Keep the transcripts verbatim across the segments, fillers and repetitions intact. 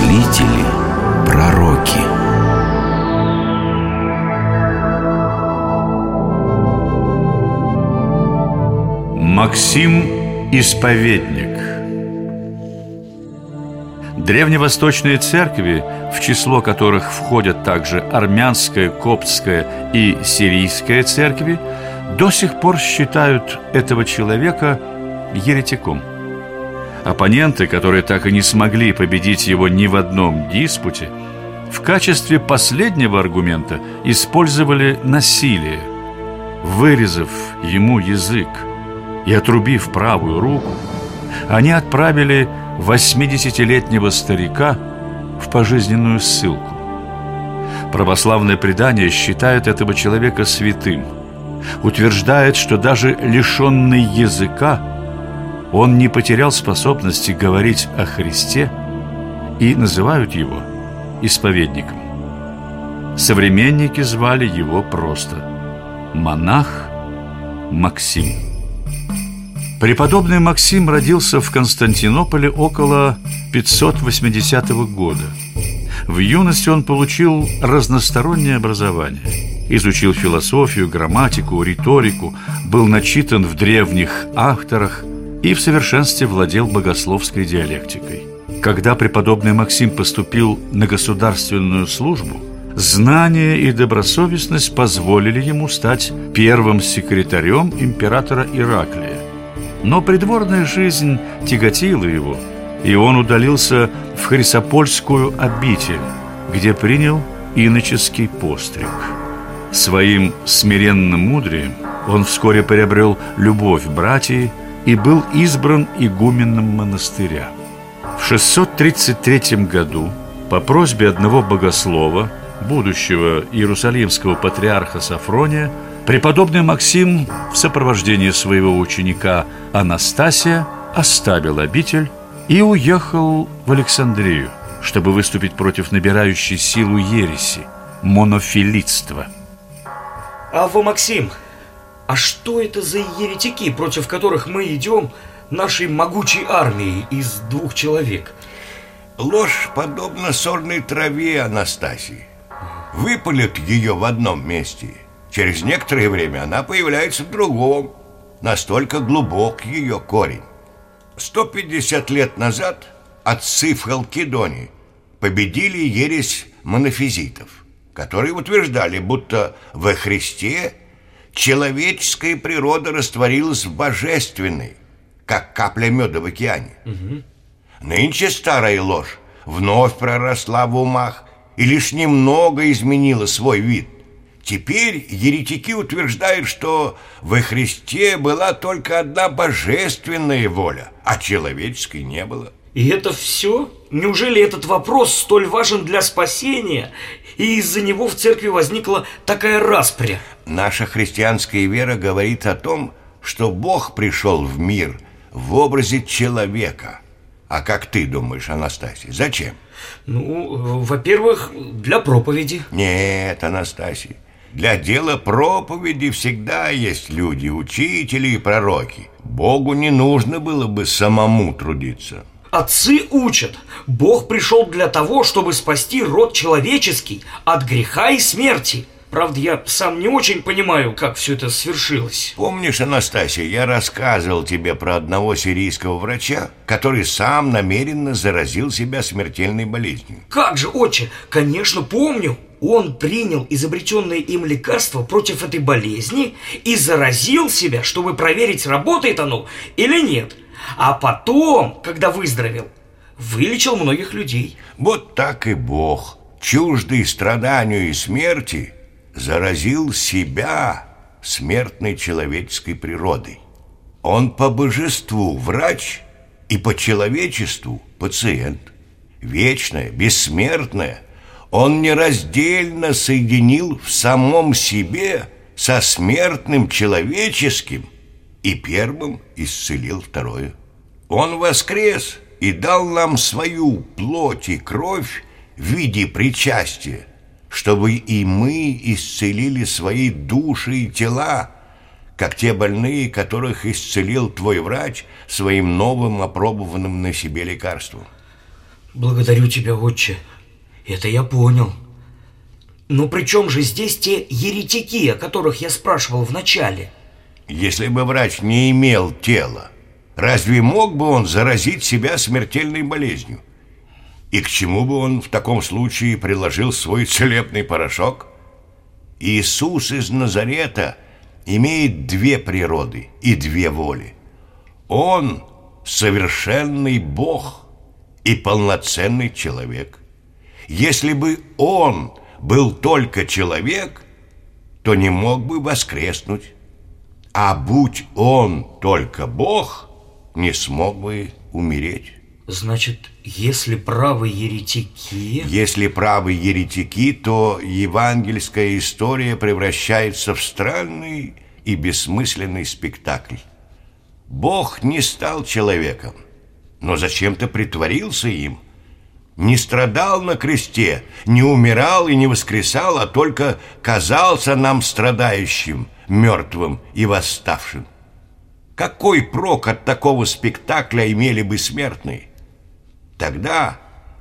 мыслители, пророки. Максим Исповедник. Древневосточные церкви, в число которых входят также армянская, коптская и сирийская церкви, до сих пор считают этого человека еретиком. Оппоненты, которые так и не смогли победить его ни в одном диспуте, в качестве последнего аргумента использовали насилие. Вырезав ему язык и отрубив правую руку, они отправили восьмидесятилетнего старика в пожизненную ссылку. Православное предание считает этого человека святым, утверждает, что даже лишенный языка он не потерял способности говорить о Христе, и называют его исповедником. Современники звали его просто монах Максим. Преподобный Максим родился в Константинополе около пятьсот восьмидесятого года. В юности он получил разностороннее образование. Изучил философию, грамматику, риторику, был начитан в древних авторах и в совершенстве владел богословской диалектикой. Когда преподобный Максим поступил на государственную службу, знание и добросовестность позволили ему стать первым секретарем императора Ираклия. Но придворная жизнь тяготила его, и он удалился в Хрисопольскую обитель, где принял иноческий постриг. Своим смиренным мудрием он вскоре приобрел любовь братии и был избран игуменом монастыря. В шестьсот тридцать третьем году по просьбе одного богослова, будущего иерусалимского патриарха Софрония, преподобный Максим в сопровождении своего ученика Анастасия оставил обитель и уехал в Александрию, чтобы выступить против набирающей силу ереси – монофилитства. Алфа Максим, а что это за еретики, против которых мы идем нашей могучей армией из двух человек? Ложь подобна сорной траве, Анастасии. Выпалят ее в одном месте. Через некоторое время она появляется в другом. Настолько глубок ее корень. сто пятьдесят лет назад отцы в Халкидоне победили ересь монофизитов, которые утверждали, будто во Христе человеческая природа растворилась в божественной, как капля меда в океане. Угу. Нынче старая ложь вновь проросла в умах и лишь немного изменила свой вид. Теперь еретики утверждают, что во Христе была только одна божественная воля, а человеческой не было. И это все? Неужели этот вопрос столь важен для спасения, и из-за него в церкви возникла такая распря? Наша христианская вера говорит о том, что Бог пришел в мир в образе человека. А как ты думаешь, Анастасия, зачем? Ну, во-первых, для проповеди. Нет, Анастасия, для дела проповеди всегда есть люди, учители и пророки. Богу не нужно было бы самому трудиться. Отцы учат, Бог пришел для того, чтобы спасти род человеческий от греха и смерти. Правда, я сам не очень понимаю, как все это свершилось. Помнишь, Анастасия, я рассказывал тебе про одного сирийского врача, который сам намеренно заразил себя смертельной болезнью? Как же, отче, конечно, помню. Он принял изобретенное им лекарство против этой болезни и заразил себя, чтобы проверить, работает оно или нет. А потом, когда выздоровел, вылечил многих людей. Вот так и Бог, чуждый страданию и смерти, заразил себя смертной человеческой природой. Он по божеству врач и по человечеству пациент. Вечное, бессмертное он нераздельно соединил в самом себе со смертным человеческим и первым исцелил второе. Он воскрес и дал нам свою плоть и кровь в виде причастия, чтобы и мы исцелили свои души и тела, как те больные, которых исцелил твой врач своим новым опробованным на себе лекарством. Благодарю тебя, отче. Это я понял. Но при чем же здесь те еретики, о которых я спрашивал в начале? Если бы врач не имел тела, разве мог бы он заразить себя смертельной болезнью? И к чему бы он в таком случае приложил свой целебный порошок? Иисус из Назарета имеет две природы и две воли. Он совершенный Бог и полноценный человек. Если бы он был только человек, то не мог бы воскреснуть. А будь он только Бог, не смог бы умереть. Значит, если правы еретики... Если правы еретики, то евангельская история превращается в странный и бессмысленный спектакль. Бог не стал человеком, но зачем-то притворился им. Не страдал на кресте, не умирал и не воскресал, а только казался нам страдающим, мертвым и восставшим. Какой прок от такого спектакля имели бы смертные? Тогда,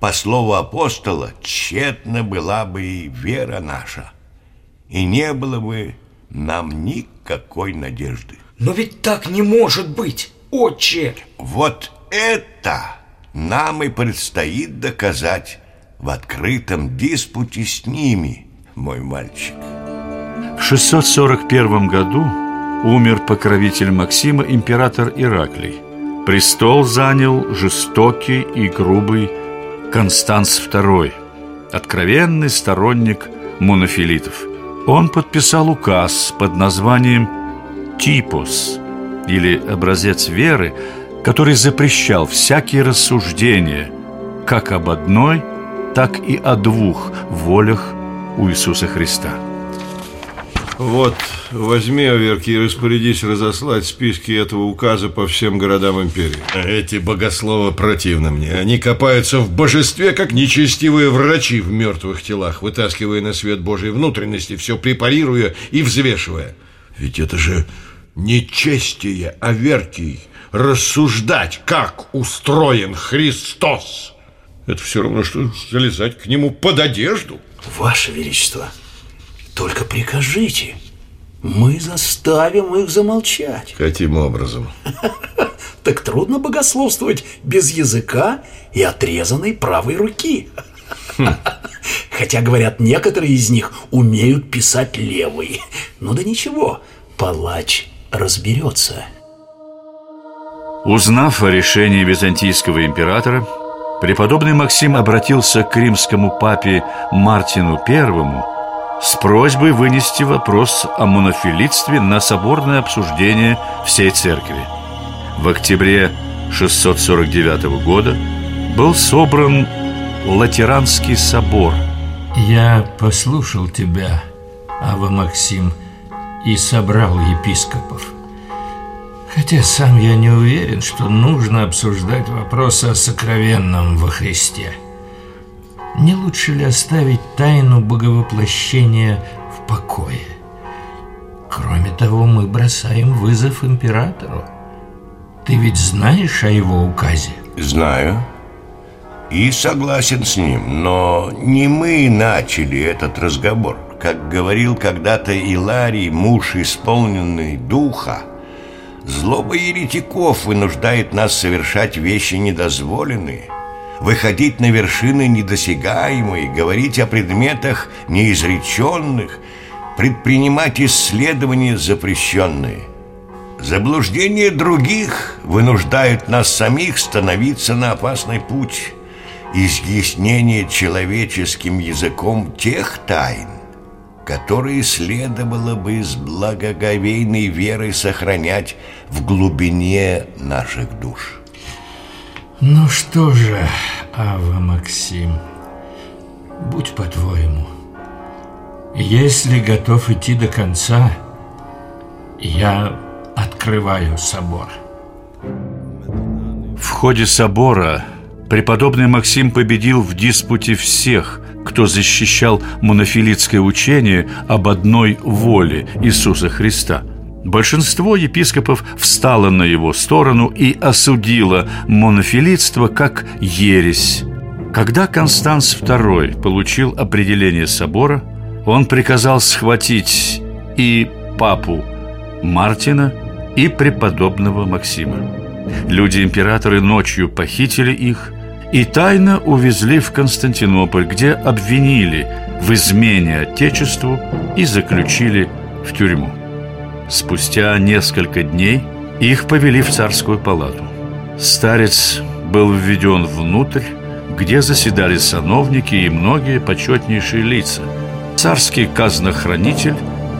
по слову апостола, тщетна была бы и вера наша, и не было бы нам никакой надежды. Но ведь так не может быть, отче! Вот это нам и предстоит доказать в открытом диспуте с ними, мой мальчик. В шестьсот сорок первом году умер покровитель Максима император Ираклий. Престол занял жестокий и грубый Констанс второй, откровенный сторонник монофилитов. Он подписал указ под названием «Типос», или «Образец веры», который запрещал всякие рассуждения как об одной, так и о двух волях у Иисуса Христа. Вот, возьми, Аверки, и распорядись разослать списки этого указа по всем городам империи. Эти богословы противны мне. Они копаются в божестве, как нечестивые врачи в мертвых телах, вытаскивая на свет Божьей внутренности, все препарируя и взвешивая. Ведь это же нечестие, Аверкий, рассуждать, как устроен Христос. Это все равно, что залезать к нему под одежду. Ваше Величество, только прикажите, мы заставим их замолчать. Каким образом? Так трудно богословствовать без языка и отрезанной правой руки. Хотя, говорят, некоторые из них умеют писать левой. Ну да ничего, палач разберется. Узнав о решении византийского императора, преподобный Максим обратился к римскому папе Мартину Первому с просьбой вынести вопрос о монофилитстве на соборное обсуждение всей церкви. В октябре шестьсот сорок девятого года был собран Латеранский собор. Я послушал тебя, Ава Максим, и собрал епископов. Хотя сам я не уверен, что нужно обсуждать вопрос о сокровенном во Христе. Не лучше ли оставить тайну боговоплощения в покое? Кроме того, мы бросаем вызов императору. Ты ведь знаешь о его указе? Знаю. И согласен с ним. Но не мы начали этот разговор. Как говорил когда-то Иларий, муж, исполненный духа, злоба еретиков вынуждает нас совершать вещи недозволенные, выходить на вершины недосягаемые, говорить о предметах неизреченных, предпринимать исследования запрещенные. Заблуждения других вынуждают нас самих становиться на опасный путь. Изъяснение человеческим языком тех тайн, которые следовало бы с благоговейной верой сохранять в глубине наших душ. Ну что же, Ава Максим, будь по-твоему. Если готов идти до конца, я открываю собор. В ходе собора преподобный Максим победил в диспуте всех, кто защищал монофилитское учение об одной воле Иисуса Христа. Большинство епископов встало на его сторону и осудило монофилитство как ересь. Когда Констанс второй получил определение собора, он приказал схватить и папу Мартина, и преподобного Максима. Люди императора ночью похитили их и тайно увезли в Константинополь, где обвинили в измене Отечеству и заключили в тюрьму. Спустя несколько дней их повели в царскую палату. Старец был введен внутрь, где заседали сановники и многие почетнейшие лица. Царский казнохранитель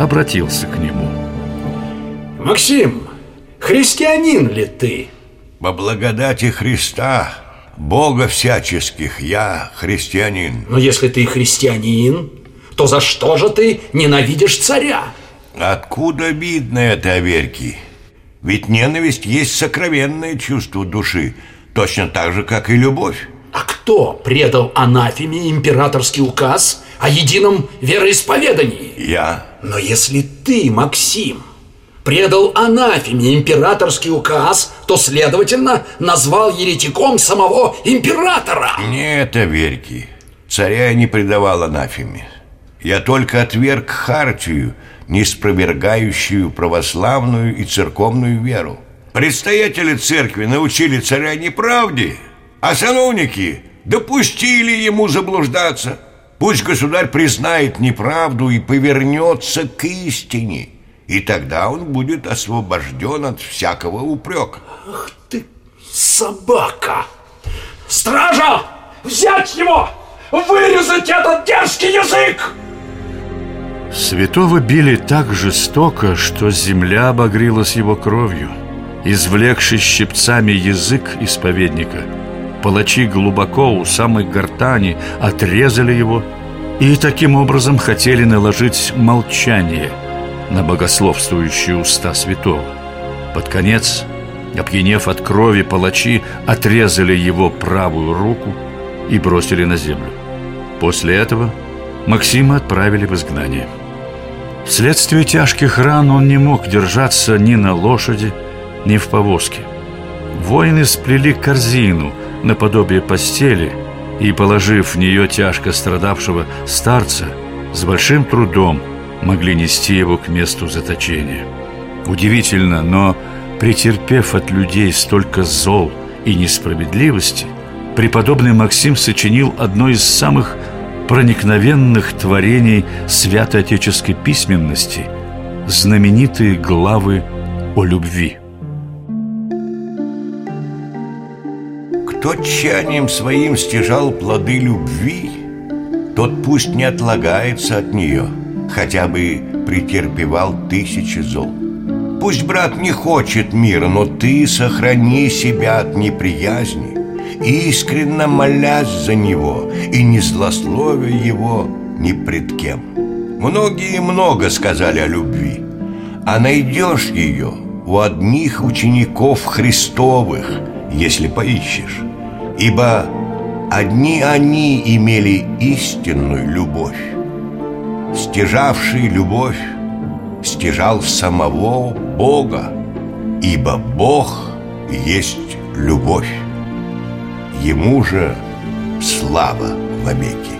обратился к нему. Максим, христианин ли ты? По благодати Христа, Бога всяческих, я христианин. Но если ты христианин, то за что же ты ненавидишь царя? Откуда видно это, Аверкий? Ведь ненависть есть сокровенное чувство души, точно так же, как и любовь. А кто предал анафеме императорский указ о едином вероисповедании? Я. Но если ты, Максим, предал анафеме императорский указ, то, следовательно, назвал еретиком самого императора. Нет, Аверкий, царя я не предавал анафеме. Я только отверг хартию, не спровергающую православную и церковную веру. Предстоятели церкви научили царя неправде, а сановники допустили ему заблуждаться. Пусть государь признает неправду и повернется к истине, и тогда он будет освобожден от всякого упрека. Ах ты, собака! Стража! Взять его! Вырезать этот дерзкий язык! Святого били так жестоко, что земля обогрелась его кровью. Извлекши щипцами язык исповедника, палачи глубоко у самой гортани отрезали его и таким образом хотели наложить молчание на богословствующие уста святого. Под конец, опьянев от крови, палачи отрезали его правую руку и бросили на землю. После этого Максима отправили в изгнание. Вследствие тяжких ран он не мог держаться ни на лошади, ни в повозке. Воины сплели корзину наподобие постели и, положив в нее тяжко страдавшего старца, с большим трудом могли нести его к месту заточения. Удивительно, но, претерпев от людей столько зол и несправедливости, преподобный Максим сочинил одно из самых проникновенных творений святоотеческой письменности – знаменитые главы о любви. Кто тщанием своим стяжал плоды любви, тот пусть не отлагается от нее, хотя бы претерпевал тысячи зол. Пусть брат не хочет мира, но ты сохрани себя от неприязни, искренно молясь за него и не злословя его ни пред кем. Многие много сказали о любви, а найдешь ее у одних учеников Христовых, если поищешь, ибо одни они имели истинную любовь. Стяжавший любовь стяжал самого Бога, ибо Бог есть любовь. Ему же слава вовеки.